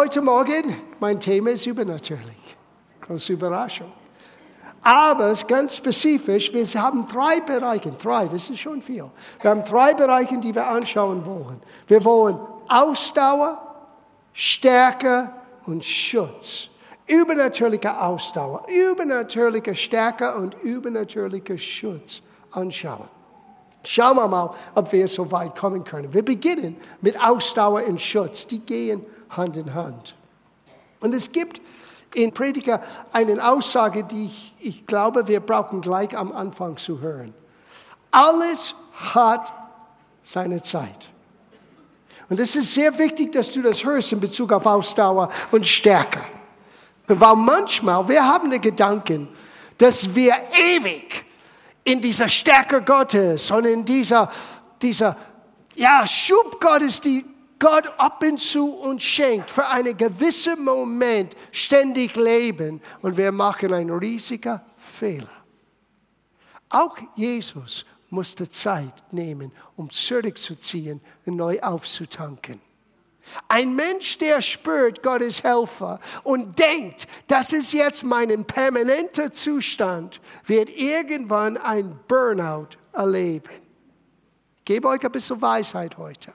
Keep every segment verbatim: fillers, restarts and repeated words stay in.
heute Morgen, mein Thema ist übernatürlich. Große Überraschung. Aber es ist ganz spezifisch, wir haben drei Bereiche, drei, das ist schon viel. Wir haben drei Bereiche, die wir anschauen wollen. Wir wollen Ausdauer, Stärke und Schutz. Übernatürliche Ausdauer, übernatürliche Stärke und übernatürlicher Schutz anschauen. Schauen wir mal, ob wir so weit kommen können. Wir beginnen mit Ausdauer und Schutz. Die gehen Hand in Hand. Und es gibt in Prediger eine Aussage, die ich, ich glaube, wir brauchen gleich am Anfang zu hören. Alles hat seine Zeit. Und es ist sehr wichtig, dass du das hörst in Bezug auf Ausdauer und Stärke. Weil manchmal, wir haben den Gedanken, dass wir ewig in dieser Stärke Gottes und in dieser, dieser ja, Schub Gottes, die Gott ab und zu uns schenkt, für einen gewissen Moment ständig leben. Und wir machen einen riesigen Fehler. Auch Jesus musste Zeit nehmen, um zurückzuziehen und neu aufzutanken. Ein Mensch, der spürt Gottes Helfer und denkt, das ist jetzt mein permanenter Zustand, wird irgendwann ein Burnout erleben. Ich gebe euch ein bisschen Weisheit heute.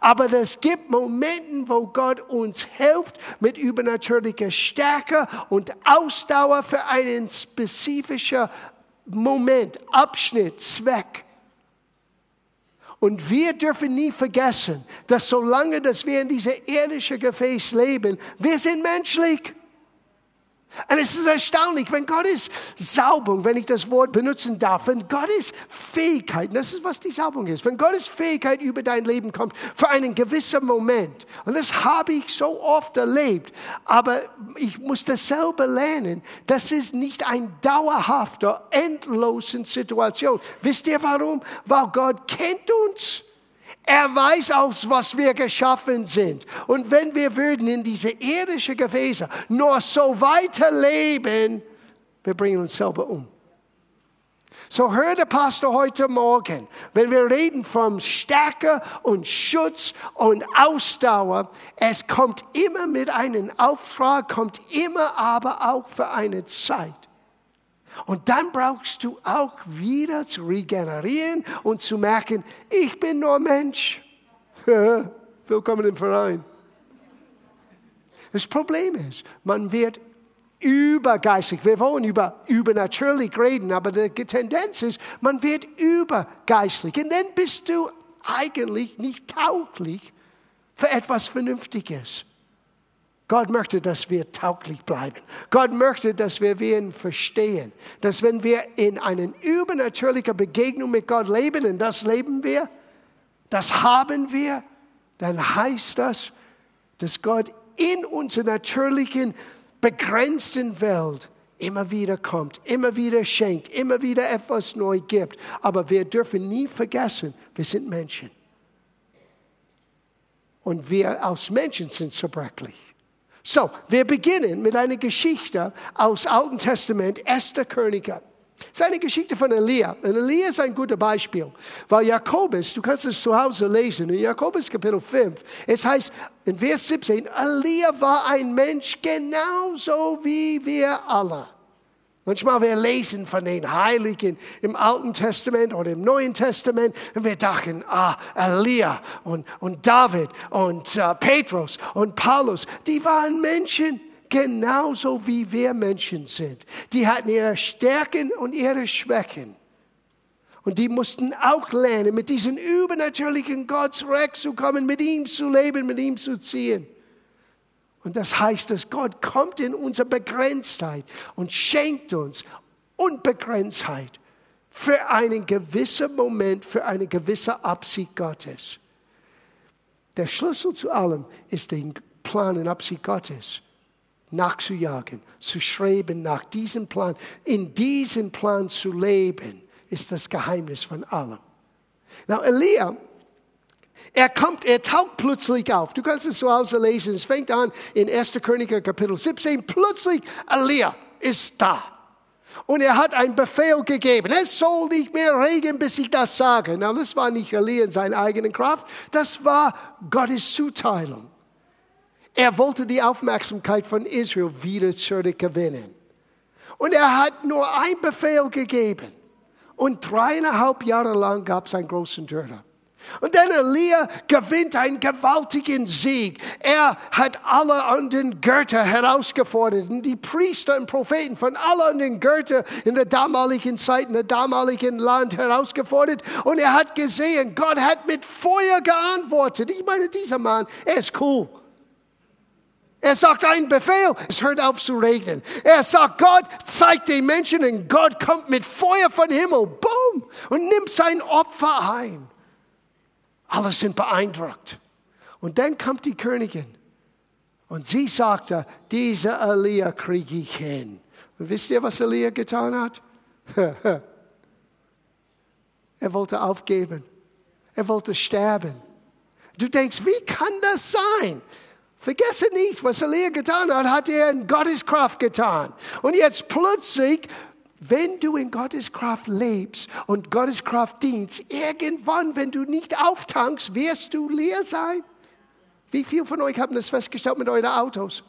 Aber es gibt Momente, wo Gott uns hilft mit übernatürlicher Stärke und Ausdauer für einen spezifischen Moment, Abschnitt, Zweck. Und wir dürfen nie vergessen, dass solange dass wir in diesem irdischen Gefäß leben, wir sind menschlich. Und es ist erstaunlich, wenn Gottes Salbung, wenn ich das Wort benutzen darf, wenn Gottes Fähigkeit, das ist, was die Salbung ist, wenn Gottes Fähigkeit über dein Leben kommt, für einen gewissen Moment. Und das habe ich so oft erlebt, aber ich muss das selber lernen, das ist nicht eine dauerhafte, endlose Situation. Wisst ihr warum? Weil Gott kennt uns. Er weiß, aus was wir geschaffen sind. Und wenn wir würden in diese irdischen Gefäße nur so weiterleben, wir bringen uns selber um. So hört der Pastor heute Morgen, wenn wir reden von Stärke und Schutz und Ausdauer, es kommt immer mit einem Auftrag, kommt immer aber auch für eine Zeit. Und dann brauchst du auch wieder zu regenerieren und zu merken, ich bin nur Mensch. Willkommen im Verein. Das Problem ist, man wird übergeistig. Wir wollen über übernatürlich reden, aber die Tendenz ist, man wird übergeistig. Und dann bist du eigentlich nicht tauglich für etwas Vernünftiges. Gott möchte, dass wir tauglich bleiben. Gott möchte, dass wir ihn verstehen. Dass wenn wir in einer übernatürlichen Begegnung mit Gott leben, und das leben wir, das haben wir, dann heißt das, dass Gott in unserer natürlichen, begrenzten Welt immer wieder kommt, immer wieder schenkt, immer wieder etwas neu gibt. Aber wir dürfen nie vergessen, wir sind Menschen. Und wir als Menschen sind zerbrechlich. So, wir beginnen mit einer Geschichte aus dem Alten Testament, Erster Könige. Es ist eine Geschichte von Elia. Und Elia ist ein gutes Beispiel, weil Jakobus, du kannst es zu Hause lesen, in Jakobus Kapitel fünf, es heißt in Vers siebzehn, Elia war ein Mensch genauso wie wir alle. Manchmal wir lesen von den Heiligen im Alten Testament oder im Neuen Testament und wir dachten, ah, Elia und, und David und uh, Petrus und Paulus, die waren Menschen, genauso wie wir Menschen sind. Die hatten ihre Stärken und ihre Schwächen. Und die mussten auch lernen, mit diesem übernatürlichen Gott zurückzukommen, mit ihm zu leben, mit ihm zu ziehen. Und das heißt, dass Gott kommt in unsere Begrenztheit und schenkt uns Unbegrenztheit für einen gewissen Moment, für eine gewisse Absicht Gottes. Der Schlüssel zu allem ist, den Plan und Absicht Gottes nachzujagen, zu streben nach diesem Plan. In diesem Plan zu leben, ist das Geheimnis von allem. Now, Elia, Er kommt, er taucht plötzlich auf. Du kannst es zu Hause lesen. Es fängt an in Erster Könige Kapitel siebzehn. Plötzlich, Elia ist da. Und er hat einen Befehl gegeben. Es soll nicht mehr regnen, bis ich das sage. Na, das war nicht Elia in seiner eigenen Kraft. Das war Gottes Zuteilung. Er wollte die Aufmerksamkeit von Israel wieder zurückgewinnen. Und er hat nur einen Befehl gegeben. Und dreieinhalb Jahre lang gab es einen großen Dürre. Und dann Elia gewinnt einen gewaltigen Sieg. Er hat alle anderen Götter herausgefordert. Und die Priester und Propheten von allen anderen Göttern in der damaligen Zeit, in der damaligen Land herausgefordert. Und er hat gesehen, Gott hat mit Feuer geantwortet. Ich meine, dieser Mann, er ist cool. Er sagt einen Befehl, es hört auf zu regnen. Er sagt, Gott zeigt den Menschen und Gott kommt mit Feuer vom Himmel, boom, und nimmt sein Opfer ein. Alle sind beeindruckt. Und dann kommt die Königin und sie sagte, diese Elia kriege ich hin. Und wisst ihr, was Elia getan hat? Er wollte aufgeben. Er wollte sterben. Du denkst, wie kann das sein? Vergesse nicht, was Elia getan hat, hat er in Gottes Kraft getan. Und jetzt plötzlich, wenn du in Gottes Kraft lebst und Gottes Kraft dienst, irgendwann, wenn du nicht auftankst, wirst du leer sein. Wie viele von euch haben das festgestellt mit euren Autos?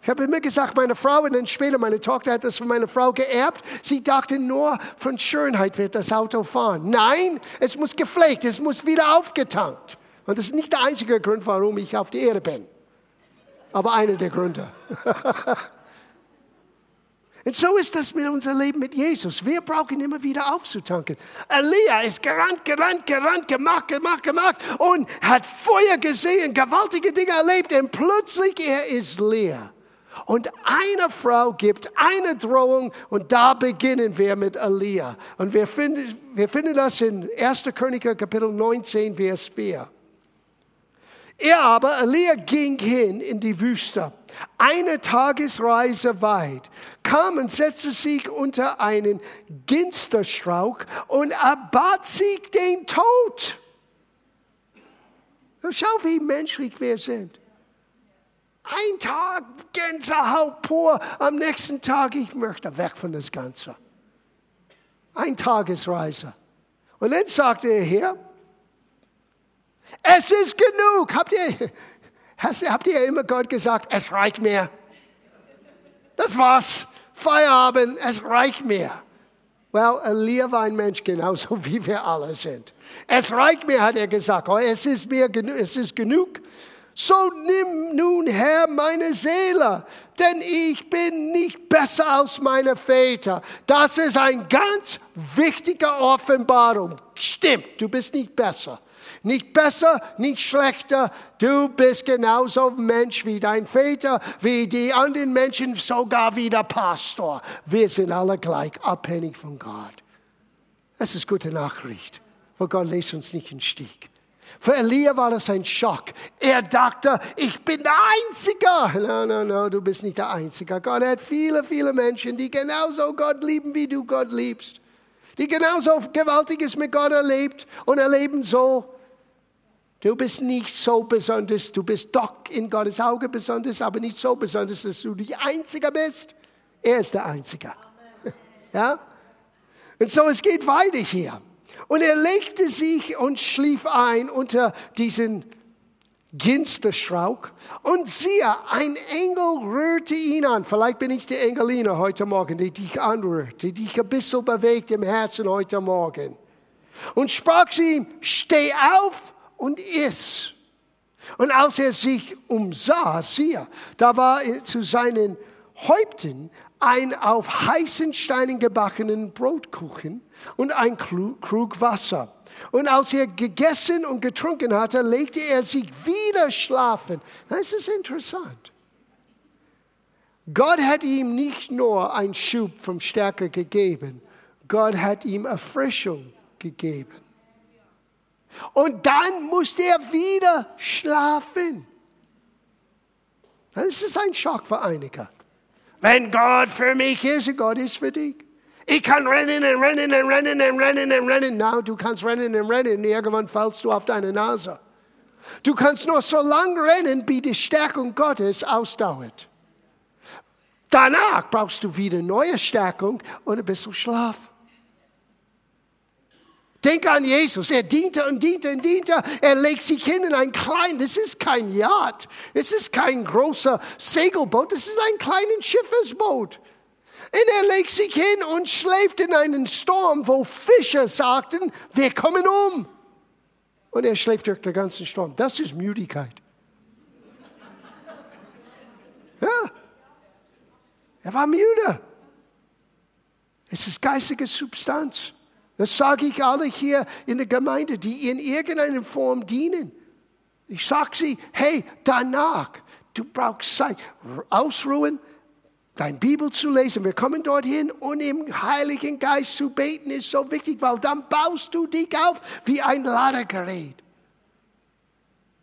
Ich habe immer gesagt, meine Frau und dann später, meine Tochter hat das von meiner Frau geerbt. Sie dachte nur, von Schönheit wird das Auto fahren. Nein, es muss gepflegt, es muss wieder aufgetankt. Und das ist nicht der einzige Grund, warum ich auf der Erde bin. Aber einer der Gründe. Und so ist das mit unserem Leben mit Jesus. Wir brauchen immer wieder aufzutanken. Elia ist gerannt, gerannt, gerannt, gemacht, gemacht, gemacht. Und hat Feuer gesehen, gewaltige Dinge erlebt. Und plötzlich, er ist leer. Und eine Frau gibt eine Drohung und da beginnen wir mit Elia. Und wir finden, wir finden das in ersten. Könige, Kapitel neunzehn, Vers vier. Er aber, Elia, ging hin in die Wüste, eine Tagesreise weit, kam und setzte sich unter einen Ginsterstrauch und erbat sich den Tod. Schau, wie menschlich wir sind. Ein Tag Gänsehaut pur, am nächsten Tag, ich möchte weg von das Ganze. Ein Tagesreise. Und dann sagte er hier, es ist genug. Habt ihr, habt ihr immer Gott gesagt, es reicht mir. Das war's. Feierabend, es reicht mir. Well, Elia war ein Mensch, genauso wie wir alle sind. Es reicht mir, hat er gesagt. Oh, es ist mir genug, es ist genug. So nimm nun Herr meine Seele, denn ich bin nicht besser als meine Väter. Das ist eine ganz wichtige Offenbarung. Stimmt, du bist nicht besser. Nicht besser, nicht schlechter. Du bist genauso Mensch wie dein Väter, wie die anderen Menschen, sogar wie der Pastor. Wir sind alle gleich, abhängig von Gott. Es ist gute Nachricht, weil Gott lässt uns nicht im Stich. Für Elia war das ein Schock. Er dachte, ich bin der Einzige. No, no, no, du bist nicht der Einzige. Gott hat viele, viele Menschen, die genauso Gott lieben, wie du Gott liebst. Die genauso Gewaltiges mit Gott erlebt und erleben soll. Du bist nicht so besonders. Du bist doch in Gottes Auge besonders, aber nicht so besonders, dass du die Einzige bist. Er ist der Einzige. Ja? Und so, es geht weiter hier. Und er legte sich und schlief ein unter diesen Ginsterstrauch. Und siehe, ein Engel rührte ihn an. Vielleicht bin ich die Engelina heute Morgen, die dich anrührt, die dich ein bisschen bewegt im Herzen heute Morgen. Und sprach zu ihm, steh auf und iss. Und als er sich umsah, siehe, da war zu seinen Häupten ein auf heißen Steinen gebackenen Brotkuchen und ein Krug Wasser. Und als er gegessen und getrunken hatte, legte er sich wieder schlafen. Das ist interessant. Gott hat ihm nicht nur einen Schub vom Stärke gegeben, Gott hat ihm Erfrischung gegeben. Und dann musste er wieder schlafen. Das ist ein Schock für einige. Wenn Gott für mich ist, Gott ist für dich. Ich kann rennen und rennen und rennen und rennen und rennen. Na, du kannst rennen und rennen und irgendwann fällst du auf deine Nase. Du kannst nur so lange rennen, wie die Stärkung Gottes ausdauert. Danach brauchst du wieder neue Stärkung und ein bisschen Schlaf. Denk an Jesus. Er diente und diente und diente. Er legt sich hin in ein kleines, das ist kein Yacht. Es ist kein großer Segelboot. Das ist ein kleines Schiffesboot. Und er legt sich hin und schläft in einen Sturm, wo Fischer sagten, wir kommen um. Und er schläft durch den ganzen Sturm. Das ist Müdigkeit. Ja. Er war müde. Es ist geistige Substanz. Das sage ich alle hier in der Gemeinde, die in irgendeiner Form dienen. Ich sage sie, hey, danach, du brauchst Zeit, ausruhen, deine Bibel zu lesen. Wir kommen dorthin und im Heiligen Geist zu beten ist so wichtig, weil dann baust du dich auf wie ein Ladegerät.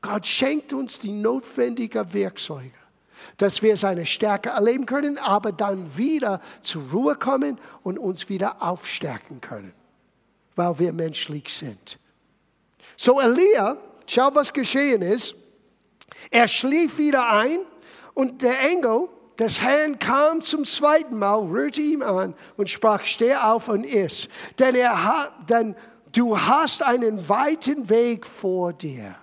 Gott schenkt uns die notwendigen Werkzeuge, dass wir seine Stärke erleben können, aber dann wieder zur Ruhe kommen und uns wieder aufstärken können, weil wir menschlich sind. So Elia, schau, was geschehen ist. Er schlief wieder ein und der Engel des Herrn kam zum zweiten Mal, rührte ihn an und sprach, steh auf und iss, denn, er hat, denn du hast einen weiten Weg vor dir.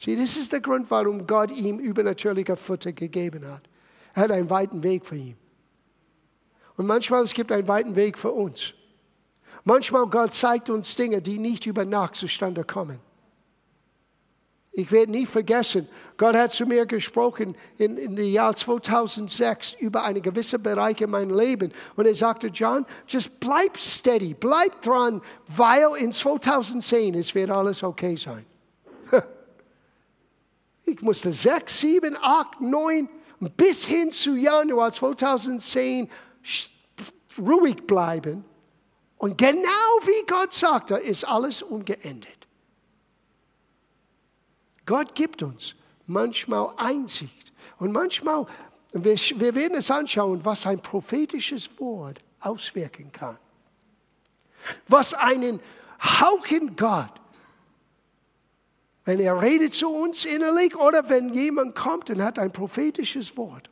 Sieh, das ist der Grund, warum Gott ihm übernatürliche Futter gegeben hat. Er hat einen weiten Weg für ihn. Und manchmal es gibt einen weiten Weg für uns. Manchmal Gott zeigt uns Dinge, die nicht über Nacht zustande kommen. Ich werde nie vergessen, Gott hat zu mir gesprochen in, in dem Jahr zweitausendsechs über einen gewissen Bereich in meinem Leben. Und er sagte, John, just bleib steady, bleib dran, weil in zweitausendzehn es wird alles okay sein. Ich musste sechs, sieben, acht, neun bis hin zu Januar zweitausendzehn ruhig bleiben. Und genau wie Gott sagte, ist alles ungeändert. Gott gibt uns manchmal Einsicht. Und manchmal, wir, wir werden es anschauen, was ein prophetisches Wort auswirken kann. Was einen Hauchen Gott, wenn er redet zu uns innerlich oder wenn jemand kommt und hat ein prophetisches Wort.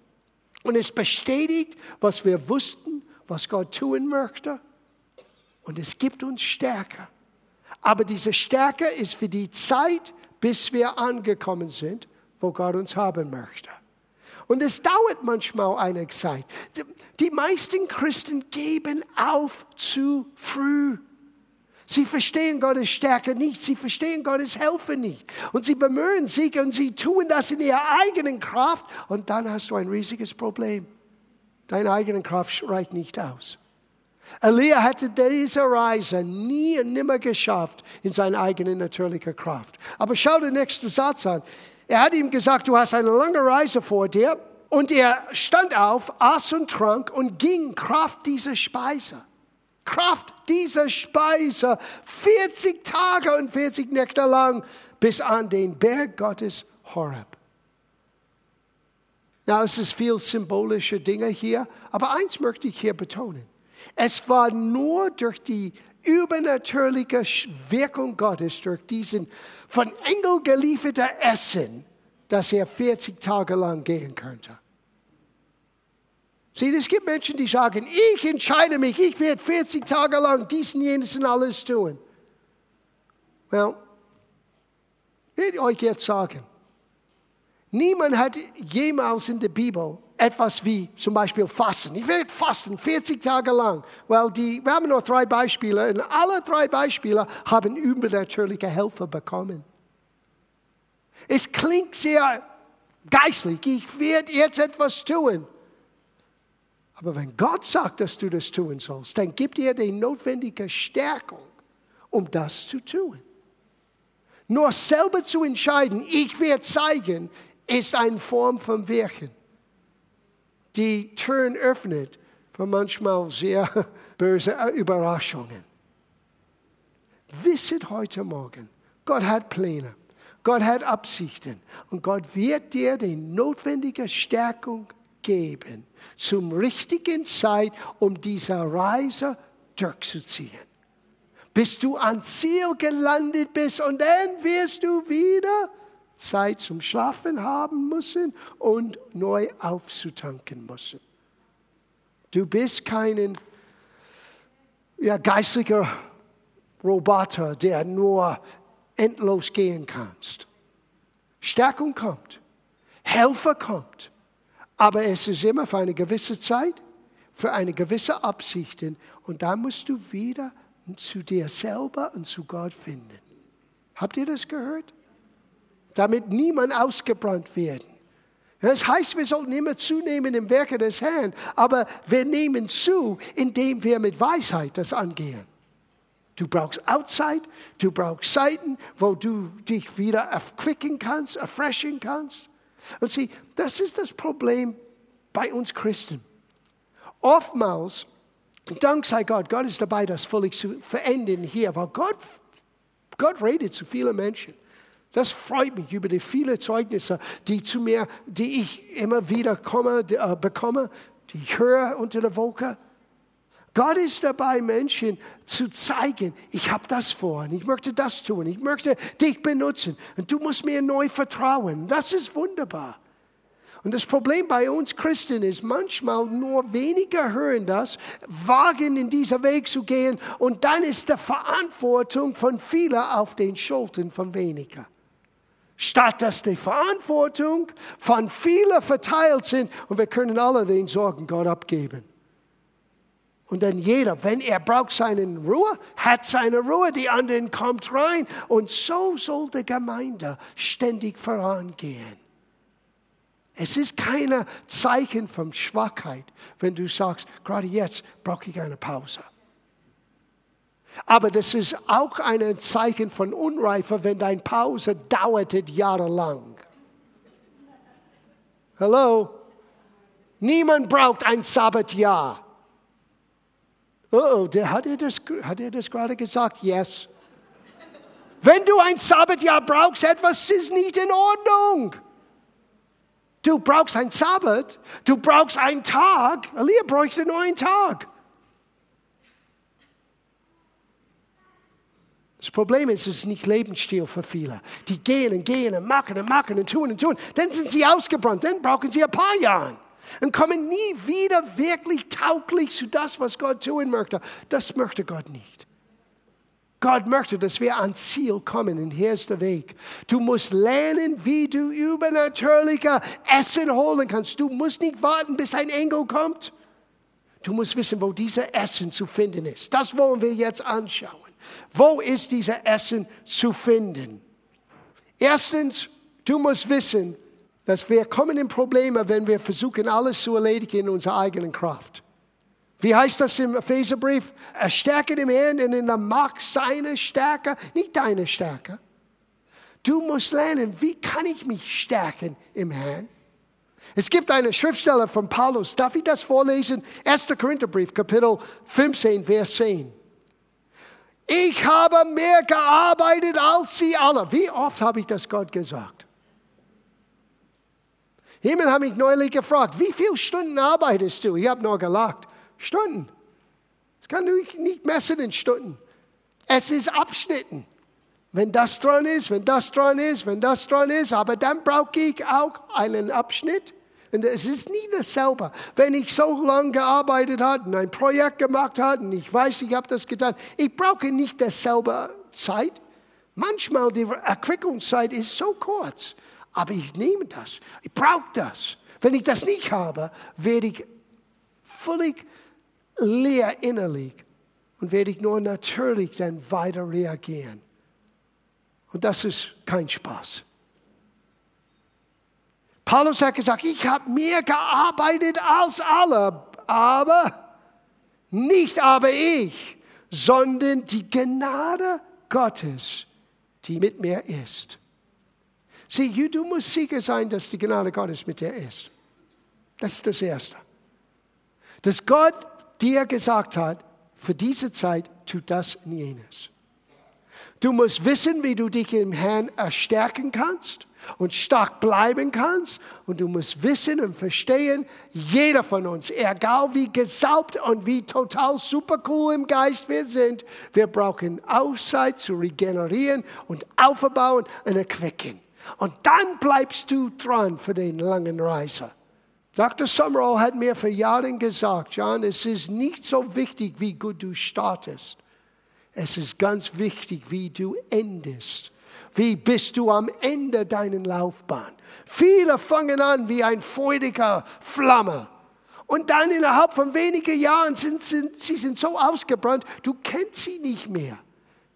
Und es bestätigt, was wir wussten, was Gott tun möchte. Und es gibt uns Stärke. Aber diese Stärke ist für die Zeit, bis wir angekommen sind, wo Gott uns haben möchte. Und es dauert manchmal eine Zeit. Die meisten Christen geben auf zu früh. Sie verstehen Gottes Stärke nicht. Sie verstehen Gottes Hilfe nicht. Und sie bemühen sich und sie tun das in ihrer eigenen Kraft. Und dann hast du ein riesiges Problem. Deine eigene Kraft reicht nicht aus. Elia hätte diese Reise nie und nimmer geschafft in seiner eigenen natürlichen Kraft. Aber schau den nächsten Satz an. Er hat ihm gesagt, du hast eine lange Reise vor dir. Und er stand auf, aß und trank und ging Kraft dieser Speise. Kraft dieser Speise vierzig Tage und vierzig Nächte lang bis an den Berg Gottes Horeb. Na, es ist viel symbolische Dinge hier, aber eins möchte ich hier betonen. Es war nur durch die übernatürliche Wirkung Gottes, durch diesen von Engel gelieferten Essen, dass er vierzig Tage lang gehen könnte. Sieh, es gibt Menschen, die sagen, ich entscheide mich, ich werde vierzig Tage lang dies und jenes und alles tun. Well, ich werde euch jetzt sagen, niemand hat jemals in der Bibel etwas wie zum Beispiel Fasten. Ich werde fasten, vierzig Tage lang. Well, die, wir haben nur drei Beispiele und alle drei Beispiele haben übernatürliche Hilfe bekommen. Es klingt sehr geistlich, ich werde jetzt etwas tun. Aber wenn Gott sagt, dass du das tun sollst, dann gibt er die notwendige Stärkung, um das zu tun. Nur selber zu entscheiden, ich werde zeigen, ist eine Form von Wirken, die Türen öffnet für manchmal sehr böse Überraschungen. Wisset heute Morgen, Gott hat Pläne, Gott hat Absichten und Gott wird dir die notwendige Stärkung geben, zum richtigen Zeit, um diese Reise durchzuziehen. Bis du am Ziel gelandet bist und dann wirst du wieder Zeit zum Schlafen haben müssen und neu aufzutanken müssen. Du bist kein ja, geistlicher Roboter, der nur endlos gehen kannst. Stärkung kommt, Helfer kommt, aber es ist immer für eine gewisse Zeit, für eine gewisse Absichten, und da musst du wieder zu dir selber und zu Gott finden. Habt ihr das gehört? Damit niemand ausgebrannt werden. Das heißt, wir sollten immer zunehmen im Werke des Herrn, aber wir nehmen zu, indem wir mit Weisheit das angehen. Du brauchst Outzeit, du brauchst Zeiten, wo du dich wieder erquicken kannst, erfreshen kannst. Und sieh, das ist das Problem bei uns Christen. Oftmals, dank sei Gott, Gott ist dabei, das völlig zu verändern hier, weil Gott, Gott redet zu vielen Menschen. Das freut mich über die vielen Zeugnisse, die zu mir, die ich immer wieder komme, äh, bekomme, die ich höre unter der Woche. Gott ist dabei, Menschen zu zeigen, ich habe das vor und ich möchte das tun, ich möchte dich benutzen und du musst mir neu vertrauen. Das ist wunderbar. Und das Problem bei uns Christen ist, manchmal nur wenige hören das, wagen in diesen Weg zu gehen, und dann ist die Verantwortung von vielen auf den Schultern von weniger. Statt dass die Verantwortung von vielen verteilt sind und wir können alle den Sorgen Gott abgeben. Und dann jeder, wenn er braucht seine Ruhe, hat seine Ruhe, die anderen kommt rein. Und so soll die Gemeinde ständig vorangehen. Es ist kein Zeichen von Schwachheit, wenn du sagst, gerade jetzt brauche ich eine Pause. Aber das ist auch ein Zeichen von Unreife, wenn deine Pause dauerte jahrelang. Hallo? Niemand braucht ein Sabbatjahr. Oh, der, hat, er das, hat er das gerade gesagt? Yes. Wenn du ein Sabbatjahr brauchst, etwas ist nicht in Ordnung. Du brauchst ein Sabbat, du brauchst einen Tag. Elia bräuchte nur einen Tag. Das Problem ist, es ist nicht Lebensstil für viele. Die gehen und gehen und machen und machen und tun und tun. Dann sind sie ausgebrannt, dann brauchen sie ein paar Jahre. Und kommen nie wieder wirklich tauglich zu das, was Gott tun möchte. Das möchte Gott nicht. Gott möchte, dass wir ans Ziel kommen. Und hier ist der Weg. Du musst lernen, wie du übernatürlicher Essen holen kannst. Du musst nicht warten, bis ein Engel kommt. Du musst wissen, wo dieses Essen zu finden ist. Das wollen wir jetzt anschauen. Wo ist dieses Essen zu finden? Erstens, du musst wissen, dass wir kommen in Probleme, wenn wir versuchen, alles zu erledigen in unserer eigenen Kraft. Wie heißt das im Epheserbrief? Stärke den Herrn und in der Macht seiner Stärke, nicht deine Stärke. Du musst lernen, wie kann ich mich stärken im Herrn? Es gibt eine Schriftstelle von Paulus. Darf ich das vorlesen? erster. Korintherbrief, Kapitel fünfzehn, Vers zehn. Ich habe mehr gearbeitet als sie alle. Wie oft habe ich das Gott gesagt? Jemand hat mich neulich gefragt, wie viele Stunden arbeitest du? Ich habe nur gelacht. Stunden. Das kann ich nicht messen in Stunden. Es ist Abschnitten. Wenn das dran ist, wenn das dran ist, wenn das dran ist, aber dann brauche ich auch einen Abschnitt. Und es ist nie dasselbe. Wenn ich so lange gearbeitet habe und ein Projekt gemacht habe und ich weiß, ich habe das getan, ich brauche nicht dasselbe Zeit. Manchmal die Erquickungszeit ist so kurz. Aber ich nehme das. Ich brauche das. Wenn ich das nicht habe, werde ich völlig leer innerlich und werde ich nur natürlich dann weiter reagieren. Und das ist kein Spaß. Paulus hat gesagt, ich habe mehr gearbeitet als alle, aber nicht aber ich, sondern die Gnade Gottes, die mit mir ist. Sieh, du musst sicher sein, dass die Gnade Gottes mit dir ist. Das ist das Erste. Dass Gott dir gesagt hat, für diese Zeit tut das und jenes. Du musst wissen, wie du dich im Herrn erstärken kannst und stark bleiben kannst. Und du musst wissen und verstehen, jeder von uns, egal wie gesaubt und wie total super cool im Geist wir sind, wir brauchen Auszeit zu regenerieren und aufbauen und erquicken. Und dann bleibst du dran für den langen Reise. Doktor Summerall hat mir vor Jahren gesagt, John, es ist nicht so wichtig, wie gut du startest. Es ist ganz wichtig, wie du endest. Wie bist du am Ende deiner Laufbahn? Viele fangen an wie ein feuriger Flamme. Und dann innerhalb von wenigen Jahren sind, sind sie sind so ausgebrannt, du kennst sie nicht mehr.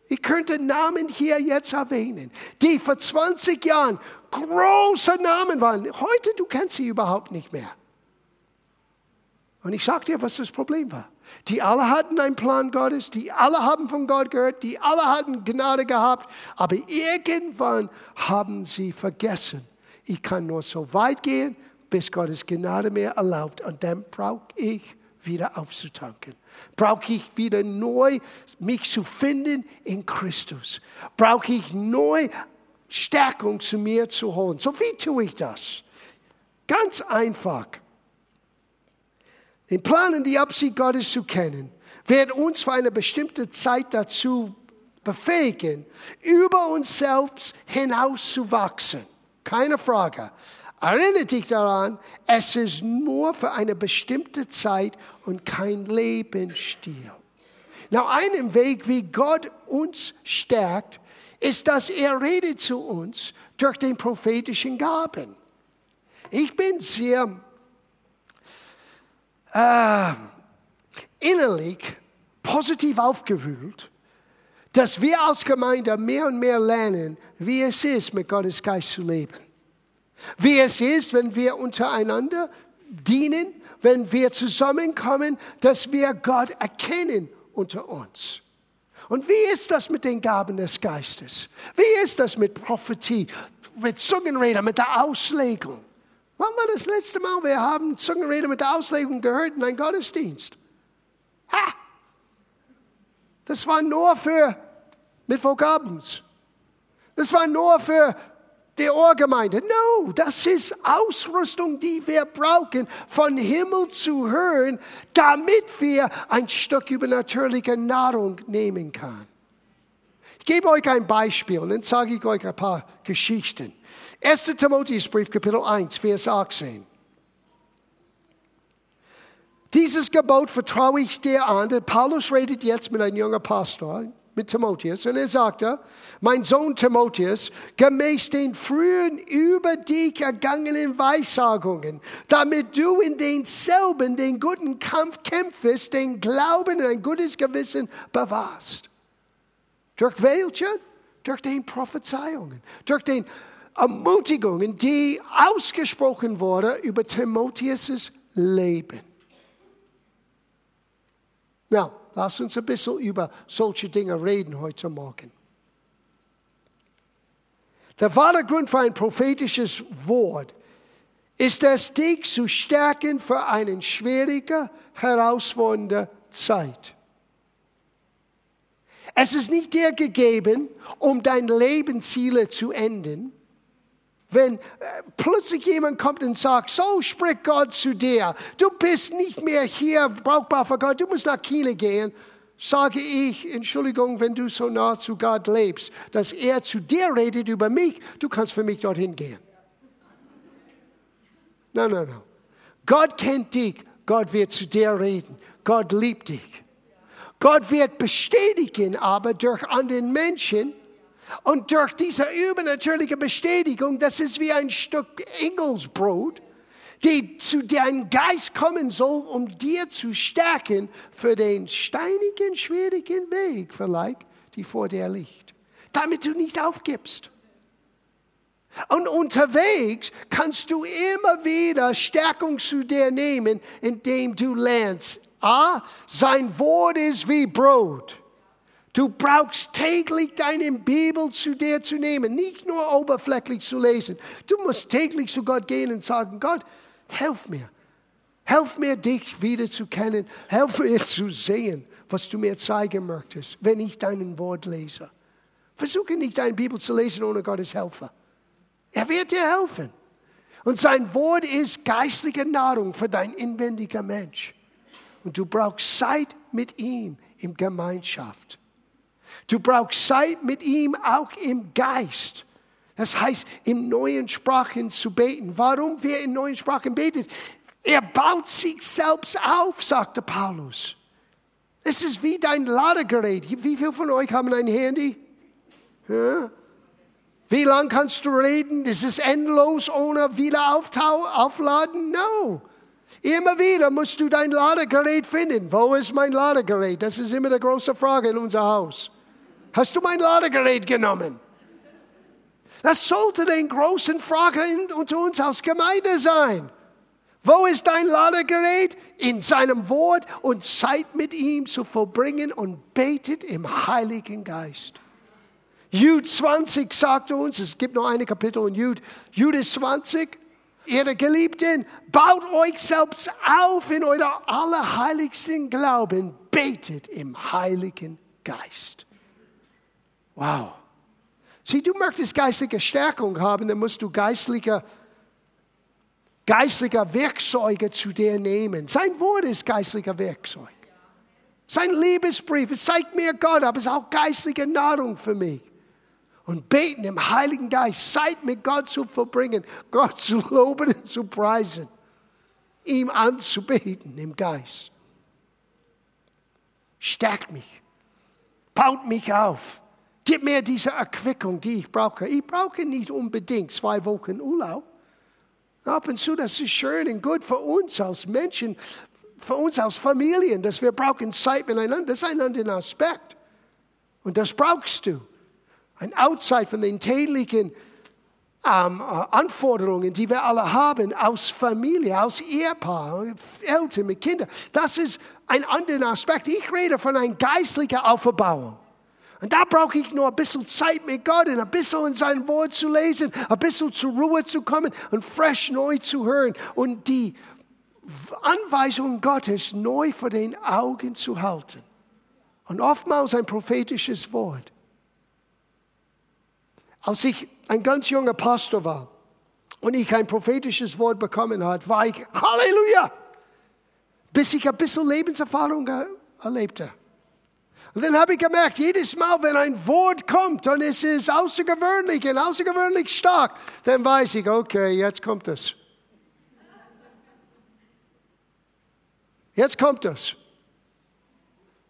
Ich könnte Namen hier jetzt erwähnen, die vor zwanzig Jahren große Namen waren. Heute, du kennst sie überhaupt nicht mehr. Und ich sage dir, was das Problem war. Die alle hatten einen Plan Gottes, die alle haben von Gott gehört, die alle hatten Gnade gehabt, aber irgendwann haben sie vergessen. Ich kann nur so weit gehen, bis Gottes Gnade mir erlaubt. Und dann brauche ich wieder aufzutanken. Brauche ich wieder neu, mich zu finden in Christus. Brauche ich neu Stärkung zu mir zu holen. So, wie tue ich das? Ganz einfach. Den Plan und die Absicht Gottes zu kennen, wird uns für eine bestimmte Zeit dazu befähigen, über uns selbst hinauszuwachsen. Keine Frage. Erinnere dich daran, es ist nur für eine bestimmte Zeit und kein Lebensstil. Now, einen Weg, wie Gott uns stärkt, ist, dass er redet zu uns durch den prophetischen Gaben. Ich bin sehr Uh, innerlich positiv aufgewühlt, dass wir als Gemeinde mehr und mehr lernen, wie es ist, mit Gottes Geist zu leben. Wie es ist, wenn wir untereinander dienen, wenn wir zusammenkommen, dass wir Gott erkennen unter uns. Und wie ist das mit den Gaben des Geistes? Wie ist das mit Prophetie, mit Zungenreden, mit der Auslegung? Wann war das letzte Mal, wir haben Zungenrede mit der Auslegung gehört in einem Gottesdienst? Ha! Das war nur für Mittwochabends. Das war nur für die Ohrgemeinde. No, das ist Ausrüstung, die wir brauchen, von Himmel zu hören, damit wir ein Stück übernatürliche Nahrung nehmen können. Ich gebe euch ein Beispiel und dann sage ich euch ein paar Geschichten. erster. Timotheusbrief, Kapitel eins, Vers achtzehn. Dieses Gebot vertraue ich dir an. Paulus redet jetzt mit einem jungen Pastor, mit Timotheus. Und er sagte, mein Sohn Timotheus, gemäß den frühen über dich ergangenen Weissagungen, damit du in denselben den guten Kampf kämpfest, den Glauben und ein gutes Gewissen bewahrst. Durch welche? Durch den Prophezeiungen. Durch den Ermutigungen, die ausgesprochen wurden über Timotheus' Leben. Na, lass uns ein bisschen über solche Dinge reden heute Morgen. Der wahre Grund für ein prophetisches Wort ist es, dich zu stärken für eine schwierige, herausfordernde Zeit. Es ist nicht dir gegeben, um deine Lebensziele zu enden. Wenn plötzlich jemand kommt und sagt, so spricht Gott zu dir, du bist nicht mehr hier brauchbar für Gott, du musst nach Chile gehen, sage ich, Entschuldigung, wenn du so nah zu Gott lebst, dass er zu dir redet über mich, du kannst für mich dorthin gehen. Nein, nein, nein. Gott kennt dich, Gott wird zu dir reden, Gott liebt dich. Gott wird bestätigen, aber durch andere Menschen, und durch diese übernatürliche Bestätigung, das ist wie ein Stück Engelsbrot, die zu deinem Geist kommen soll, um dir zu stärken für den steinigen, schwierigen Weg vielleicht, die vor dir liegt. Damit du nicht aufgibst. Und unterwegs kannst du immer wieder Stärkung zu dir nehmen, indem du lernst. Ah, sein Wort ist wie Brot. Du brauchst täglich deine Bibel zu dir zu nehmen, nicht nur oberflächlich zu lesen. Du musst täglich zu Gott gehen und sagen, Gott, helf mir. Helf mir, dich wieder zu kennen. Helf mir zu sehen, was du mir zeigen möchtest, wenn ich dein Wort lese. Versuche nicht, deine Bibel zu lesen ohne Gottes Helfer. Er wird dir helfen. Und sein Wort ist geistliche Nahrung für dein inwendiger Mensch. Und du brauchst Zeit mit ihm in Gemeinschaft. Du brauchst Zeit mit ihm auch im Geist. Das heißt, in neuen Sprachen zu beten. Warum wir in neuen Sprachen beten? Er baut sich selbst auf, sagte Paulus. Es ist wie dein Ladegerät. Wie viele von euch haben ein Handy? Ja? Wie lange kannst du reden? Es ist endlos, ohne wieder aufladen? No. Immer wieder musst du dein Ladegerät finden. Wo ist mein Ladegerät? Das ist immer die große Frage in unser Haus. Hast du mein Ladegerät genommen? Das sollte die großen Frage in uns als Gemeinde sein. Wo ist dein Ladegerät? In seinem Wort und Zeit mit ihm zu verbringen und betet im Heiligen Geist. Jude zwanzig sagt uns, es gibt noch ein Kapitel in Jude, Jude zwanzig, ihr Geliebten, baut euch selbst auf in eurer allerheiligsten Glauben, betet im Heiligen Geist. Wow. Sieh, du möchtest geistliche Stärkung haben, dann musst du geistliche geistlicher Werkzeuge zu dir nehmen. Sein Wort ist geistlicher Werkzeug. Sein Liebesbrief, es zeigt mir Gott, aber es ist auch geistliche Nahrung für mich. Und beten im Heiligen Geist, Zeit mit Gott zu verbringen, Gott zu loben und zu preisen, ihm anzubeten im Geist. Stärkt mich, baut mich auf, gib mir diese Erquickung, die ich brauche. Ich brauche nicht unbedingt zwei Wochen Urlaub. Ab und zu, das ist schön und gut für uns als Menschen, für uns als Familien, dass wir brauchen Zeit miteinander. Das ist ein anderer Aspekt. Und das brauchst du. Ein Auszeit von den täglichen ähm, Anforderungen, die wir alle haben, aus Familie, aus Ehepaar, Eltern mit Kindern. Das ist ein anderer Aspekt. Ich rede von einer geistlichen Auferbauung. Und da brauche ich nur ein bisschen Zeit mit Gott und ein bisschen in sein Wort zu lesen, ein bisschen zur Ruhe zu kommen und fresh neu zu hören und die Anweisungen Gottes neu vor den Augen zu halten. Und oftmals ein prophetisches Wort. Als ich ein ganz junger Pastor war und ich ein prophetisches Wort bekommen habe, war ich, Halleluja, bis ich ein bisschen Lebenserfahrung erlebte. Und dann habe ich gemerkt, jedes Mal, wenn ein Wort kommt und es ist außergewöhnlich und außergewöhnlich stark, dann weiß ich, okay, jetzt kommt es. Jetzt kommt es.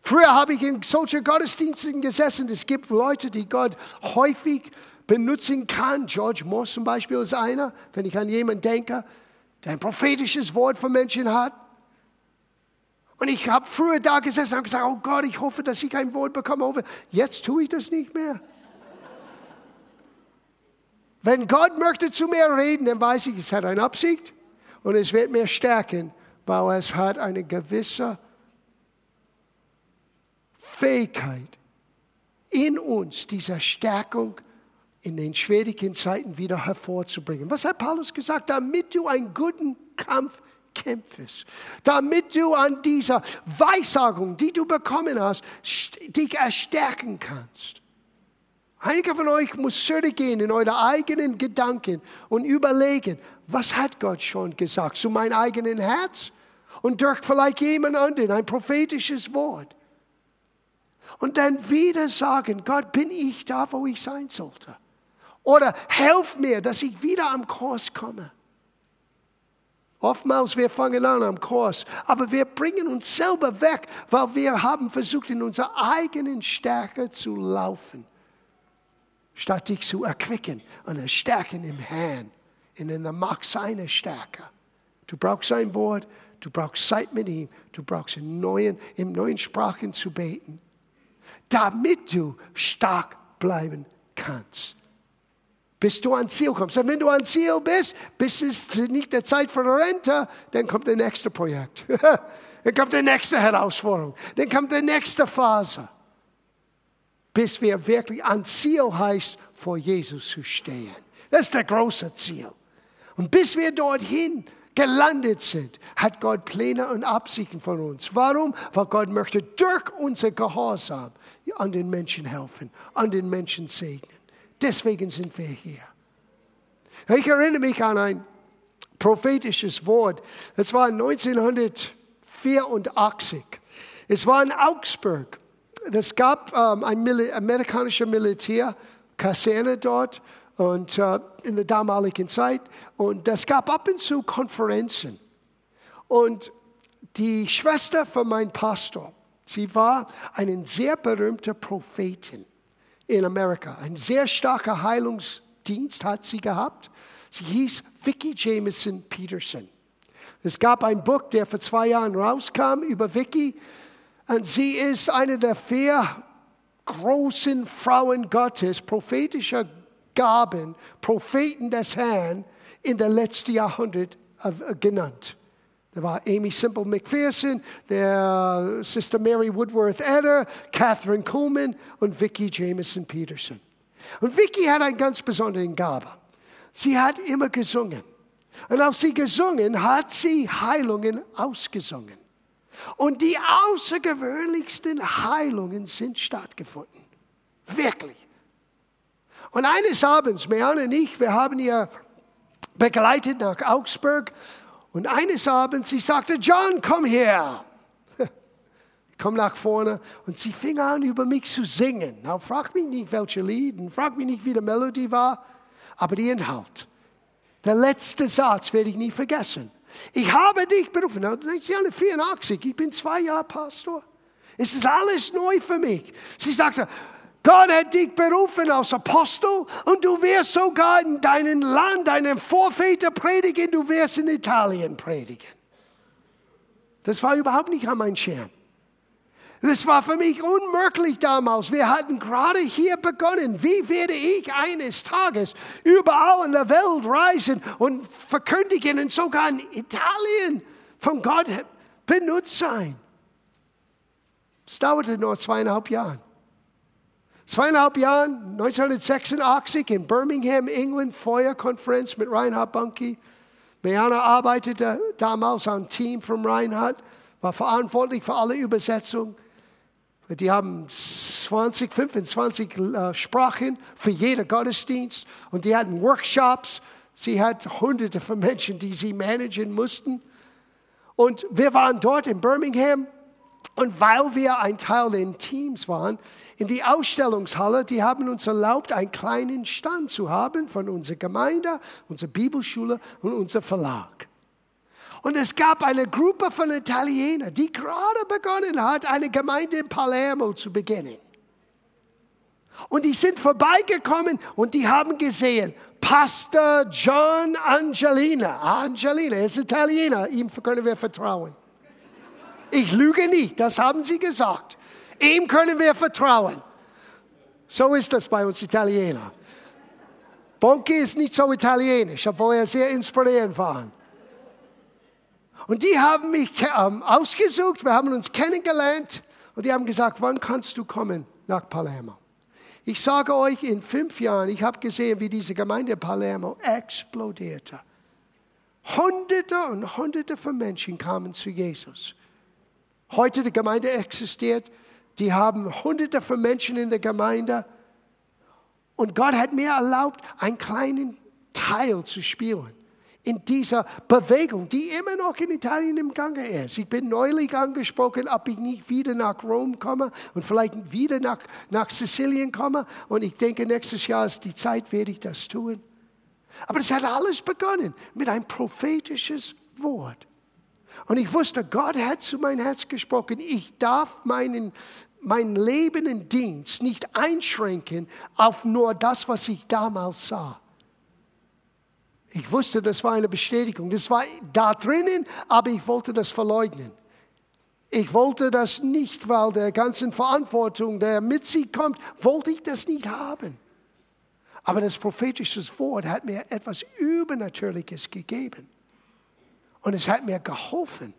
Früher habe ich in solchen Gottesdiensten gesessen. Es gibt Leute, die Gott häufig benutzen kann. George Moss zum Beispiel ist einer, wenn ich an jemanden denke, der ein prophetisches Wort für Menschen hat. Und ich habe früher da gesessen und gesagt, oh Gott, ich hoffe, dass ich ein Wort bekomme. Jetzt tue ich das nicht mehr. Wenn Gott möchte zu mir reden, dann weiß ich, es hat eine Absicht und es wird mir stärken, weil es hat eine gewisse Fähigkeit in uns, diese Stärkung in den schwierigen Zeiten wieder hervorzubringen. Was hat Paulus gesagt? Damit du einen guten Kampf kämpfest, damit du an dieser Weissagung, die du bekommen hast, dich erstärken kannst. Einige von euch muss zurückgehen in eure eigenen Gedanken und überlegen, was hat Gott schon gesagt zu meinem eigenen Herz und durch vielleicht jemand anderen ein prophetisches Wort. Und dann wieder sagen, Gott, bin ich da, wo ich sein sollte? Oder helf mir, dass ich wieder am Kurs komme. Oftmals, wir fangen an am Kurs, aber wir bringen uns selber weg, weil wir haben versucht, in unserer eigenen Stärke zu laufen, statt dich zu erquicken und erstärken im Herrn, in der Macht seiner Stärke. Du brauchst sein Wort, du brauchst Zeit mit ihm, du brauchst in neuen, in neuen Sprachen zu beten, damit du stark bleiben kannst. Bis du ans Ziel kommst. Und wenn du ans Ziel bist, bis es nicht der Zeit für die Rente, dann kommt das nächste Projekt. Dann kommt die nächste Herausforderung. Dann kommt die nächste Phase. Bis wir wirklich ans Ziel heißt, vor Jesus zu stehen. Das ist das große Ziel. Und bis wir dorthin gelandet sind, hat Gott Pläne und Absichten von uns. Warum? Weil Gott möchte durch unser Gehorsam an den Menschen helfen, an den Menschen segnen. Deswegen sind wir hier. Ich erinnere mich an ein prophetisches Wort. Es war neunzehnhundertvierundachtzig. Es war in Augsburg. Es gab ähm, eine amerikanische Militärkaserne dort und äh, in der damaligen Zeit. Und es gab ab und zu Konferenzen. Und die Schwester von meinem Pastor, Sie war eine sehr berühmte Prophetin in Amerika. Ein sehr starker Heilungsdienst hat sie gehabt. Sie hieß Vicki Jamison-Peterson. Es gab ein Buch, der vor zwei Jahren rauskam über Vicki. Und sie ist eine der vier großen Frauen Gottes, prophetischer Gaben, Propheten des Herrn in der letzten Jahrhundert genannt. Da war Amy Simple McPherson, der Sister Mary Woodworth-Edder, Catherine Coleman und Vicki Jamison-Peterson. Und Vicki hat einen ganz besonderen Gabe. Sie hat immer gesungen. Und als sie gesungen hat, sie Heilungen ausgesungen. Und die außergewöhnlichsten Heilungen sind stattgefunden. Wirklich. Und eines Abends, Marianne und ich, wir haben ihr begleitet nach Augsburg. Und eines Abends, sie sagte, John, komm her. Ich komme nach vorne und sie fing an, über mich zu singen. Na, frag mich nicht, welche Lied, und frag mich nicht, wie die Melodie war, aber die Inhalt. Der letzte Satz werde ich nie vergessen. Ich habe dich berufen. Na, sie alle vierundachtzig, ich bin zwei Jahre Pastor. Es ist alles neu für mich. Sie sagte, Gott hat dich berufen als Apostel und du wirst sogar in deinem Land, deinen Vorvätern predigen, du wirst in Italien predigen. Das war überhaupt nicht an meinem Schirm. Das war für mich unmöglich damals. Wir hatten gerade hier begonnen. Wie werde ich eines Tages überall in der Welt reisen und verkündigen und sogar in Italien von Gott benutzt sein? Es dauerte nur zweieinhalb Jahre. Zweieinhalb Jahre, neunzehnhundertsechsundachtzig in Birmingham, England, Feuerkonferenz mit Reinhard Bunke. Mariana arbeitete damals am Team von Reinhard, war verantwortlich für alle Übersetzungen. Die haben zwanzig, fünfundzwanzig Sprachen für jeden Gottesdienst und die hatten Workshops. Sie hat hunderte von Menschen, die sie managen mussten. Und wir waren dort in Birmingham. Und weil wir ein Teil des Teams waren, in die Ausstellungshalle, die haben uns erlaubt, einen kleinen Stand zu haben von unserer Gemeinde, unserer Bibelschule und unserem Verlag. Und es gab eine Gruppe von Italienern, die gerade begonnen hat, eine Gemeinde in Palermo zu beginnen. Und die sind vorbeigekommen und die haben gesehen, Pastor John Angelina. Angelina, er ist Italiener, ihm können wir vertrauen. Ich lüge nicht, das haben sie gesagt. Ihm können wir vertrauen. So ist das bei uns Italiener. Bunke ist nicht so italienisch, obwohl er sehr inspirierend war. Und die haben mich ähm, ausgesucht, wir haben uns kennengelernt und die haben gesagt, wann kannst du kommen nach Palermo? Ich sage euch, in fünf Jahren, ich habe gesehen, wie diese Gemeinde Palermo explodierte. Hunderte und Hunderte von Menschen kamen zu Jesus. Heute die Gemeinde existiert, die haben Hunderte von Menschen in der Gemeinde und Gott hat mir erlaubt, einen kleinen Teil zu spielen in dieser Bewegung, die immer noch in Italien im Gange ist. Ich bin neulich angesprochen, ob ich nicht wieder nach Rom komme und vielleicht wieder nach, nach Sizilien komme und ich denke, nächstes Jahr ist die Zeit, werde ich das tun. Aber das hat alles begonnen mit einem prophetischen Wort. Und ich wusste, Gott hat zu meinem Herz gesprochen, ich darf meinen, meinen Leben im Dienst nicht einschränken auf nur das, was ich damals sah. Ich wusste, das war eine Bestätigung. Das war da drinnen, aber ich wollte das verleugnen. Ich wollte das nicht, weil der ganzen Verantwortung, der mit sich kommt, wollte ich das nicht haben. Aber das prophetische Wort hat mir etwas Übernatürliches gegeben. Und es hat mir geholfen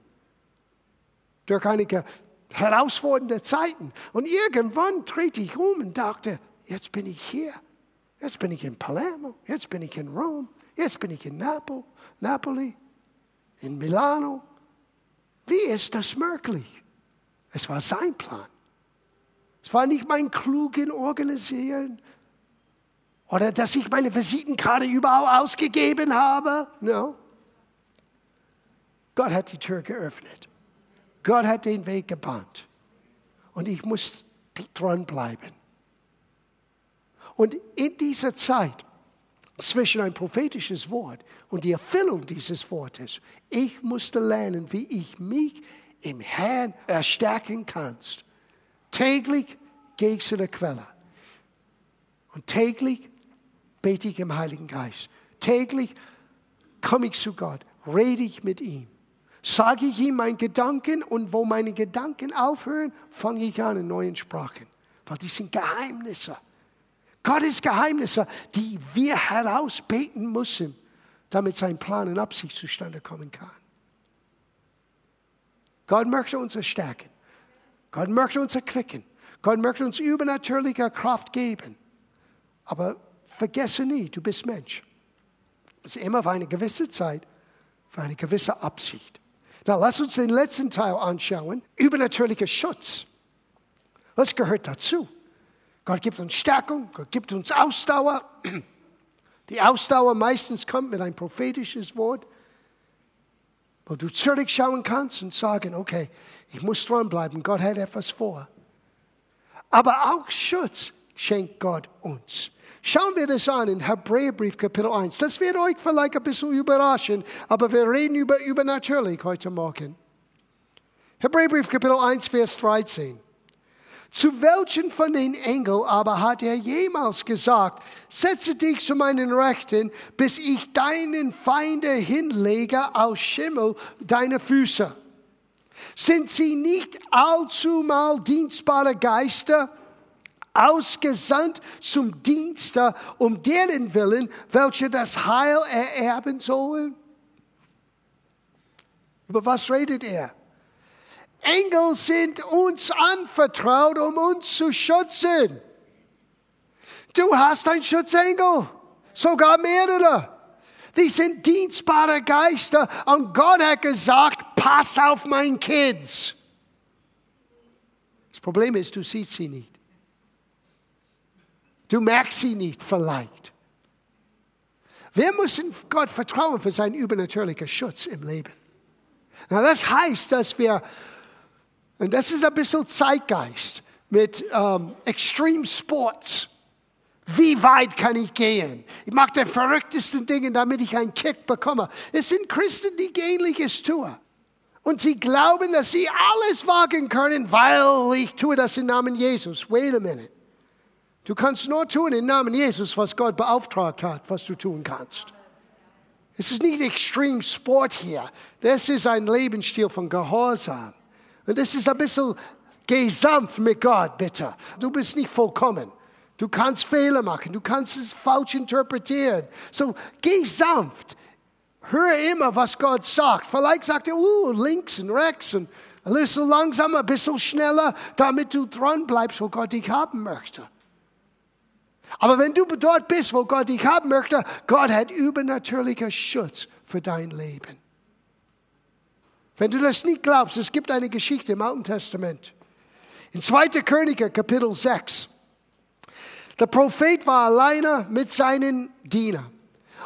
durch einige herausfordernde Zeiten. Und irgendwann drehte ich um und dachte, jetzt bin ich hier. Jetzt bin ich in Palermo, jetzt bin ich in Rom, jetzt bin ich in Napoli, Napoli, in Milano. Wie ist das möglich? Es war sein Plan. Es war nicht mein klugen Organisieren oder dass ich meine Visitenkarte überall ausgegeben habe. No. Gott hat die Tür geöffnet. Gott hat den Weg gebahnt. Und ich muss dranbleiben. Und in dieser Zeit zwischen ein prophetisches Wort und die Erfüllung dieses Wortes, ich musste lernen, wie ich mich im Herrn erstärken kannst. Täglich gehe ich zu der Quelle. Und täglich bete ich im Heiligen Geist. Täglich komme ich zu Gott, rede ich mit ihm. Sage ich ihm meinen Gedanken und wo meine Gedanken aufhören, fange ich an in neuen Sprachen. Weil die sind Geheimnisse. Gottes Geheimnisse, die wir herausbeten müssen, damit sein Plan und Absicht zustande kommen kann. Gott möchte uns stärken. Gott möchte uns erquicken. Gott möchte uns übernatürliche Kraft geben. Aber vergesse nie, du bist Mensch. Es ist immer für eine gewisse Zeit, für eine gewisse Absicht. Na, lass uns den letzten Teil anschauen. Übernatürlicher Schutz. Was gehört dazu? Gott gibt uns Stärkung, Gott gibt uns Ausdauer. Die Ausdauer meistens kommt mit einem prophetischen Wort, wo du zurückschauen kannst und sagen, okay, ich muss dranbleiben, Gott hat etwas vor. Aber auch Schutz schenkt Gott uns. Schauen wir das an in Hebräerbrief Kapitel eins. Das wird euch vielleicht ein bisschen überraschen, aber wir reden über übernatürlich heute Morgen. Hebräerbrief Kapitel eins, Vers dreizehn. Zu welchen von den Engeln aber hat er jemals gesagt, setze dich zu meinen Rechten, bis ich deinen Feinde hinlege als Schimmel deiner Füße? Sind sie nicht allzumal dienstbare Geister, ausgesandt zum Dienste, um deren Willen, welche das Heil ererben sollen? Über was redet er? Engel sind uns anvertraut, um uns zu schützen. Du hast einen Schutzengel, sogar mehrere. Die sind dienstbare Geister und Gott hat gesagt, pass auf mein Kids. Das Problem ist, du siehst sie nicht. Du merkst sie nicht vielleicht. Wir müssen Gott vertrauen für seinen übernatürlichen Schutz im Leben. Na, das heißt, dass wir... Und das ist ein bisschen Zeitgeist mit ähm, Extreme Sports. Wie weit kann ich gehen? Ich mache die verrücktesten Dinge, damit ich einen Kick bekomme. Es sind Christen, die Ähnliches tun. Und sie glauben, dass sie alles wagen können, weil ich tue das im Namen Jesus. Wait a minute. Du kannst nur tun im Namen Jesus, was Gott beauftragt hat, was du tun kannst. Es ist nicht Extreme Sport hier. Das ist ein Lebensstil von Gehorsam. Und das ist ein bisschen Gesampf mit Gott, bitte. Du bist nicht vollkommen. Du kannst Fehler machen. Du kannst es falsch interpretieren. So, geh sanft. Hör immer, was Gott sagt. Vielleicht sagt er, uh, links und rechts. Und ein bisschen langsamer, ein bisschen schneller, damit du dran bleibst, wo Gott dich haben möchte. Aber wenn du dort bist, wo Gott dich haben möchte, Gott hat übernatürlichen Schutz für dein Leben. Wenn du das nicht glaubst, es gibt eine Geschichte im Alten Testament. In zweiter Könige, Kapitel sechs. Der Prophet war alleine mit seinen Dienern.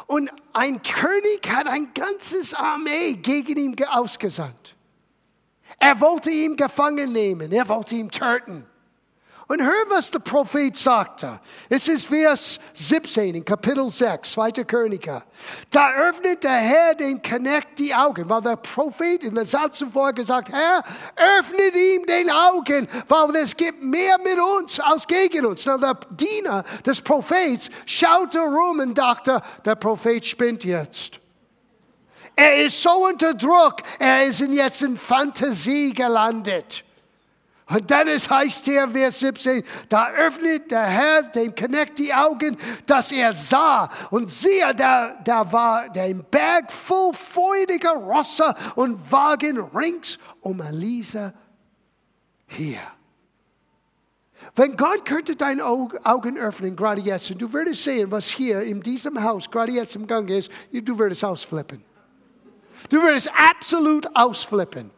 Und ein König hat ein ganzes Armee gegen ihn ausgesandt. Er wollte ihn gefangen nehmen. Er wollte ihn töten. Und hör, was der Prophet sagte. Es ist Vers siebzehn in Kapitel sechs, zweiter Könige. Da öffnet der Herr den Knecht die Augen, weil der Prophet in der Satz zuvor gesagt hat, Herr, öffnet ihm den Augen, weil es gibt mehr mit uns als gegen uns. Na, der Diener des Prophets schaute rum und dachte, der Prophet spinnt jetzt. Er ist so unter Druck, er ist jetzt in Fantasie gelandet. Und dann es heißt hier, Vers siebzehn, da öffnet der Herr dem Knecht die Augen, dass er sah. Und siehe, da, da war der Berg voll feuriger Rosse und Wagen rings um Elisa her. Wenn Gott könnte deine Augen öffnen, gerade jetzt, und du würdest sehen, was hier in diesem Haus gerade jetzt im Gang ist, du würdest ausflippen. Du würdest absolut ausflippen.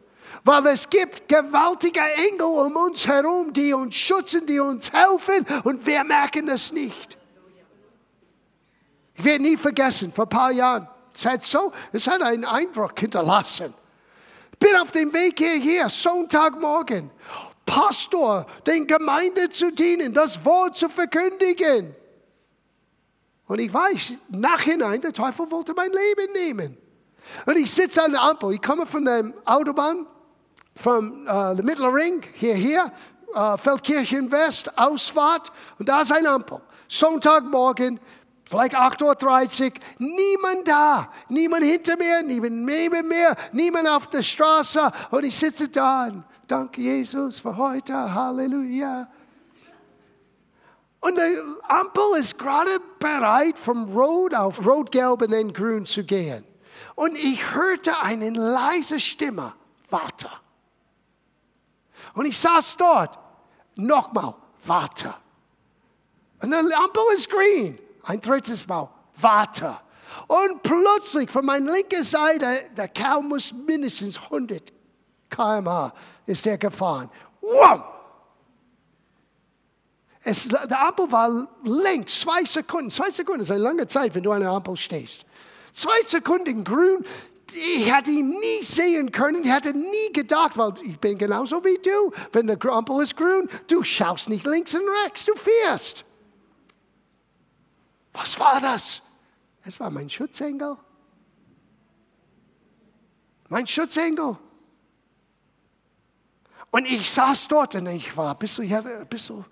Weil es gibt gewaltige Engel um uns herum, die uns schützen, die uns helfen und wir merken das nicht. Ich werde nie vergessen, vor ein paar Jahren, es hat, so, es hat einen Eindruck hinterlassen. Ich bin auf dem Weg hierher, Sonntagmorgen, Pastor, den Gemeinde zu dienen, das Wort zu verkündigen. Und ich weiß, nachhinein, der Teufel wollte mein Leben nehmen. Und ich sitze an der Ampel, ich komme von der Autobahn, from uh, the Mittelring hierher, uh, Feldkirchen West, Ausfahrt, und da ist eine Ampel. Sonntagmorgen, vielleicht acht Uhr dreißig, niemand da, niemand hinter mir, niemand neben mir, niemand auf der Straße, und ich sitze da und danke Jesus für heute, Halleluja. Und die Ampel ist gerade bereit, vom Rot auf Rotgelb und dann Grün zu gehen. Und ich hörte eine leise Stimme, warte. Und ich saß dort, nochmal, warte. Und die Ampel ist grün, ein drittes Mal, warte. Und plötzlich von meiner linken Seite, der Kerl muss mindestens hundert Kilometer pro Stunde ist er gefahren. Wow! Es, die Ampel war links, zwei Sekunden. Zwei Sekunden ist eine lange Zeit, wenn du an der Ampel stehst. Zwei Sekunden grün. Ich hätte ihn nie sehen können. Ich hätte nie gedacht, weil ich bin genauso wie du. Wenn der Ampel ist grün, du schaust nicht links und rechts, du fährst. Was war das? Es war mein Schutzengel. Mein Schutzengel. Und ich saß dort und ich war ein bisschen, ein bisschen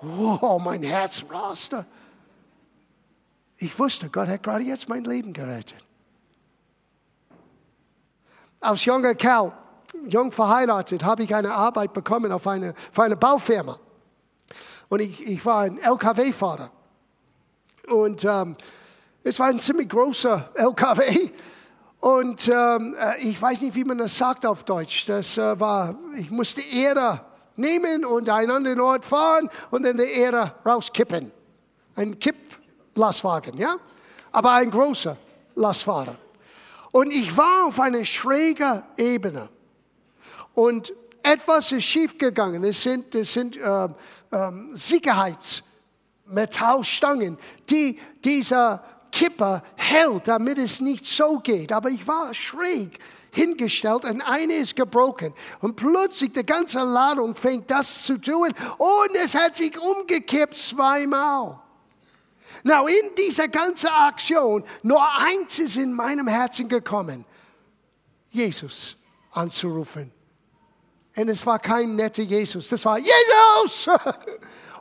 oh, mein Herz raste. Ich wusste, Gott hat gerade jetzt mein Leben gerettet. Als junger Kerl, jung verheiratet, habe ich eine Arbeit bekommen auf eine, für eine Baufirma. Und ich, ich war ein L K W-Fahrer. Und ähm, es war ein ziemlich großer L K W. Und ähm, ich weiß nicht, wie man das sagt auf Deutsch. Das äh, war, ich musste Erde nehmen und einen anderen Ort fahren und dann die Erde rauskippen. Ein Kipplastwagen, ja? Aber ein großer Lastwagen. Und ich war auf einer schrägen Ebene. Und etwas ist schiefgegangen. Es sind, das sind äh, äh, Sicherheitsmetallstangen, die dieser Kipper hält, damit es nicht so geht. Aber ich war schräg hingestellt und eine ist gebrochen. Und plötzlich die ganze Ladung fängt das zu tun und es hat sich umgekippt zweimal. Na, in dieser ganzen Aktion, nur eins ist in meinem Herzen gekommen, Jesus anzurufen. Und es war kein netter Jesus, das war Jesus!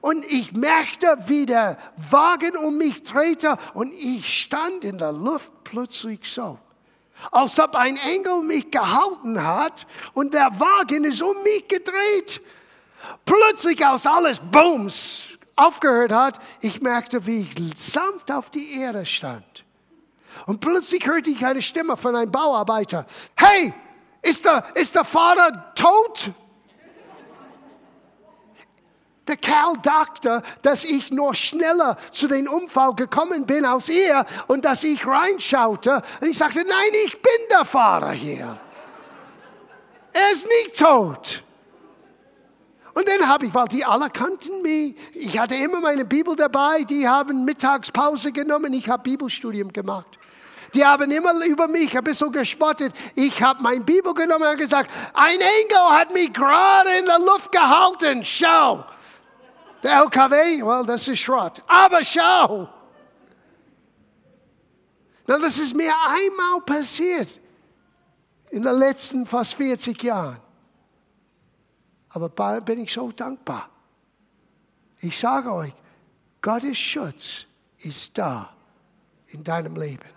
Und ich merkte, wie der Wagen um mich drehte und ich stand in der Luft plötzlich so. Als ob ein Engel mich gehalten hat und der Wagen ist um mich gedreht. Plötzlich aus alles Bums aufgehört hat, ich merkte, wie ich sanft auf die Erde stand. Und plötzlich hörte ich eine Stimme von einem Bauarbeiter. Hey, ist der, ist der Fahrer tot? Der Kerl dachte, dass ich nur schneller zu dem Unfall gekommen bin als er und dass ich reinschaute. Und ich sagte, nein, ich bin der Fahrer hier. Er ist nicht tot. Und dann habe ich, weil die alle kannten mich, ich hatte immer meine Bibel dabei, die haben Mittagspause genommen, ich habe Bibelstudium gemacht. Die haben immer über mich ein bisschen gespottet. Ich habe meine Bibel genommen und gesagt, ein Engel hat mich gerade in der Luft gehalten, schau. Der L K W, well, das ist Schrott. Aber schau. Na, das ist mir einmal passiert. In den letzten fast vierzig Jahren. Aber bin ich so dankbar. Ich sage euch, Gottes Schutz ist da in deinem Leben.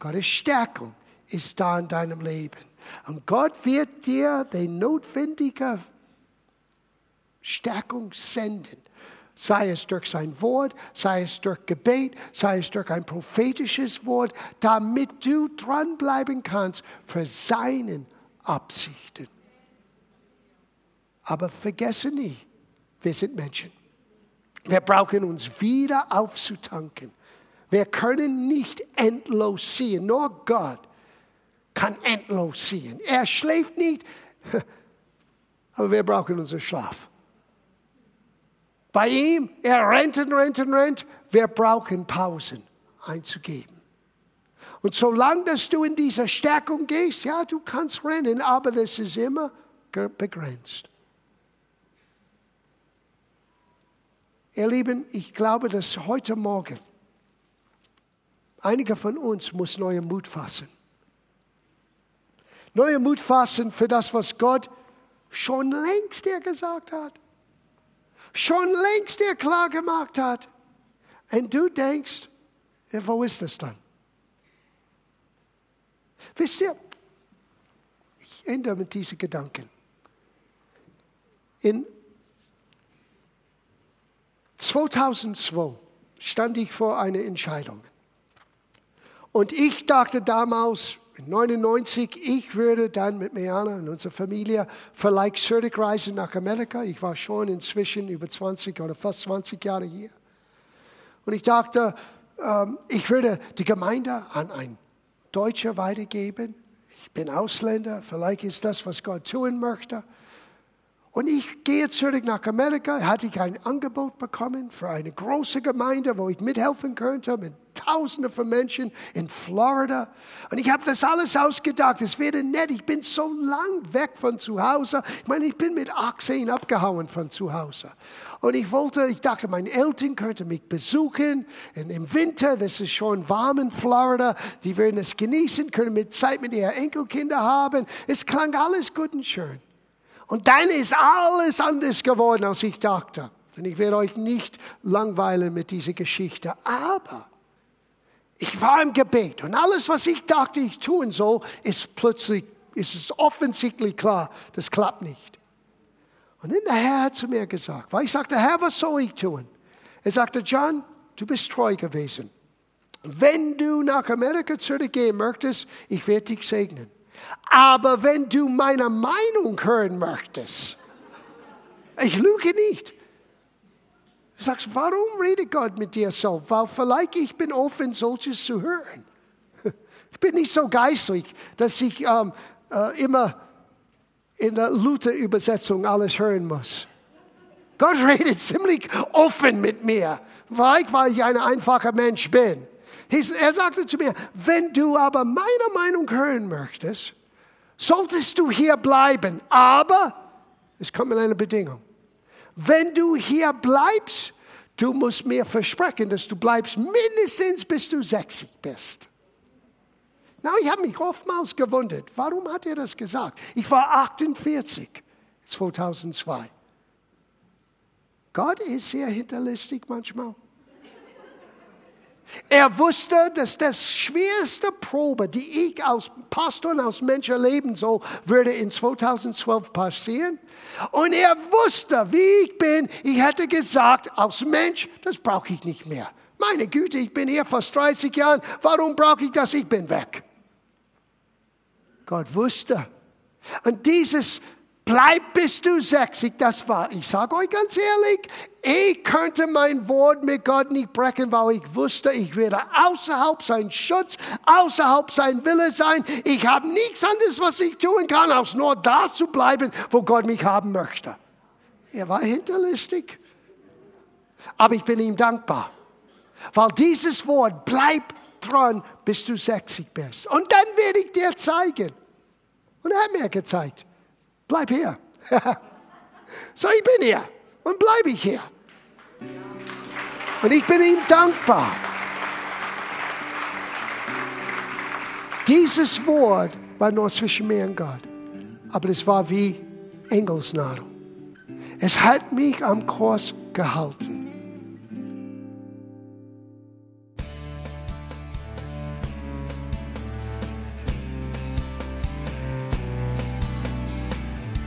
Gottes Stärkung ist da in deinem Leben. Und Gott wird dir die notwendige Stärkung senden. Sei es durch sein Wort, sei es durch Gebet, sei es durch ein prophetisches Wort, damit du dranbleiben kannst für seine Absichten. Aber vergesse nicht, wir sind Menschen. Wir brauchen uns wieder aufzutanken. Wir können nicht endlos sehen. Nur Gott kann endlos sehen. Er schläft nicht, aber wir brauchen unseren Schlaf. Bei ihm, er rennt und rennt und rennt. Wir brauchen Pausen einzugeben. Und solange dass du in diese Stärkung gehst, ja, du kannst rennen, aber das ist immer begrenzt. Ihr Lieben, ich glaube, dass heute Morgen einige von uns muss neuen Mut fassen. Neue Mut fassen für das, was Gott schon längst dir gesagt hat. Schon längst dir klar gemacht hat. Und du denkst, ja, wo ist das dann? Wisst ihr, ich ändere mit diesen Gedanken. In zweitausendzwei stand ich vor einer Entscheidung. Und ich dachte damals, neunundneunzig, ich würde dann mit Meana und unserer Familie vielleicht zurückreisen nach Amerika. Ich war schon inzwischen über zwanzig oder fast zwanzig Jahre hier. Und ich dachte, ähm, ich würde die Gemeinde an einen Deutscher weitergeben. Ich bin Ausländer, vielleicht ist das, was Gott tun möchte. Und ich gehe zurück nach Amerika, hatte ich ein Angebot bekommen für eine große Gemeinde, wo ich mithelfen könnte mit Tausenden von Menschen in Florida. Und ich habe das alles ausgedacht. Es wäre nett, ich bin so lang weg von zu Hause. Ich meine, ich bin mit achtzehn abgehauen von zu Hause. Und ich wollte, ich dachte, meine Eltern könnten mich besuchen. Und im Winter, das ist schon warm in Florida, die werden es genießen, können mit Zeit mit ihren Enkelkindern haben. Es klang alles gut und schön. Und dann ist alles anders geworden, als ich dachte. Und ich werde euch nicht langweilen mit dieser Geschichte. Aber ich war im Gebet. Und alles, was ich dachte, ich tun soll, ist plötzlich, ist es offensichtlich klar, das klappt nicht. Und dann der Herr hat zu mir gesagt, weil ich sagte, Herr, was soll ich tun? Er sagte, John, du bist treu gewesen. Wenn du nach Amerika zurückgehen möchtest, ich werde dich segnen. Aber wenn du meine Meinung hören möchtest, ich lüge nicht. Du sagst, warum redet Gott mit dir so? Weil vielleicht ich bin offen, solches zu hören. Ich bin nicht so geistlich, dass ich ähm, äh, immer in der Luther-Übersetzung alles hören muss. Gott redet ziemlich offen mit mir, weil ich, weil ich ein einfacher Mensch bin. Er sagte zu mir, wenn du aber meine Meinung hören möchtest, solltest du hier bleiben. Aber, es kommt mit einer Bedingung. Wenn du hier bleibst, du musst mir versprechen, dass du bleibst mindestens bis du sechzig bist. Na, ich habe mich oftmals gewundert, warum hat er das gesagt? Ich war achtundvierzig, zweitausendzwei. Gott ist sehr hinterlistig manchmal. Er wusste, dass das schwerste Probe, die ich als Pastor und als Mensch erleben soll, würde in zweitausendzwölf passieren. Und er wusste, wie ich bin. Ich hätte gesagt, als Mensch, das brauche ich nicht mehr. Meine Güte, ich bin hier fast dreißig Jahren. Warum brauche ich das? Ich bin weg. Gott wusste. Und dieses bleib bis du sechzig, das war, ich sage euch ganz ehrlich, ich könnte mein Wort mit Gott nicht brechen, weil ich wusste, ich werde außerhalb sein Schutz, außerhalb sein Wille sein. Ich habe nichts anderes, was ich tun kann, als nur da zu bleiben, wo Gott mich haben möchte. Er war hinterlistig. Aber ich bin ihm dankbar, weil dieses Wort, bleib dran, bis du sechzig bist. Und dann werde ich dir zeigen. Und er hat mir gezeigt. Bleib hier. So, ich bin hier und bleibe ich hier. Und ich bin ihm dankbar. Dieses Wort war nur zwischen mir und Gott. Aber es war wie Engelsnahrung. Es hat mich am Kreuz gehalten.